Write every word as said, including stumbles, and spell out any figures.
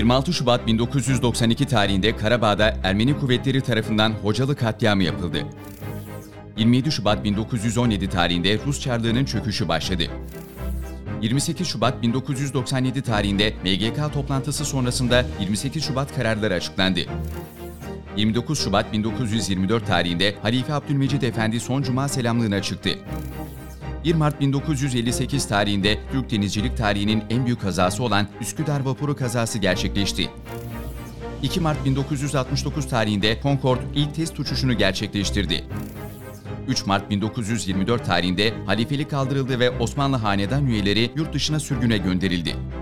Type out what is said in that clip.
yirmi altı Şubat bin dokuz yüz doksan iki tarihinde Karabağ'da Ermeni kuvvetleri tarafından Hocalı katliamı yapıldı. yirmi yedi Şubat bin dokuz yüz on yedi tarihinde Rus Çarlığı'nın çöküşü başladı. yirmi sekiz Şubat bin dokuz yüz doksan yedi tarihinde M G K toplantısı sonrasında yirmi sekiz Şubat kararları açıklandı. yirmi dokuz Şubat bin dokuz yüz yirmi dört tarihinde Halife Abdülmecit Efendi son cuma selamlığına çıktı. bir Mart bin dokuz yüz elli sekiz tarihinde Türk denizcilik tarihinin en büyük kazası olan Üsküdar Vapuru kazası gerçekleşti. iki Mart bin dokuz yüz altmış dokuz tarihinde Concorde ilk test uçuşunu gerçekleştirdi. üç Mart bin dokuz yüz yirmi dört tarihinde halifelik kaldırıldı ve Osmanlı Hanedan üyeleri yurt dışına sürgüne gönderildi.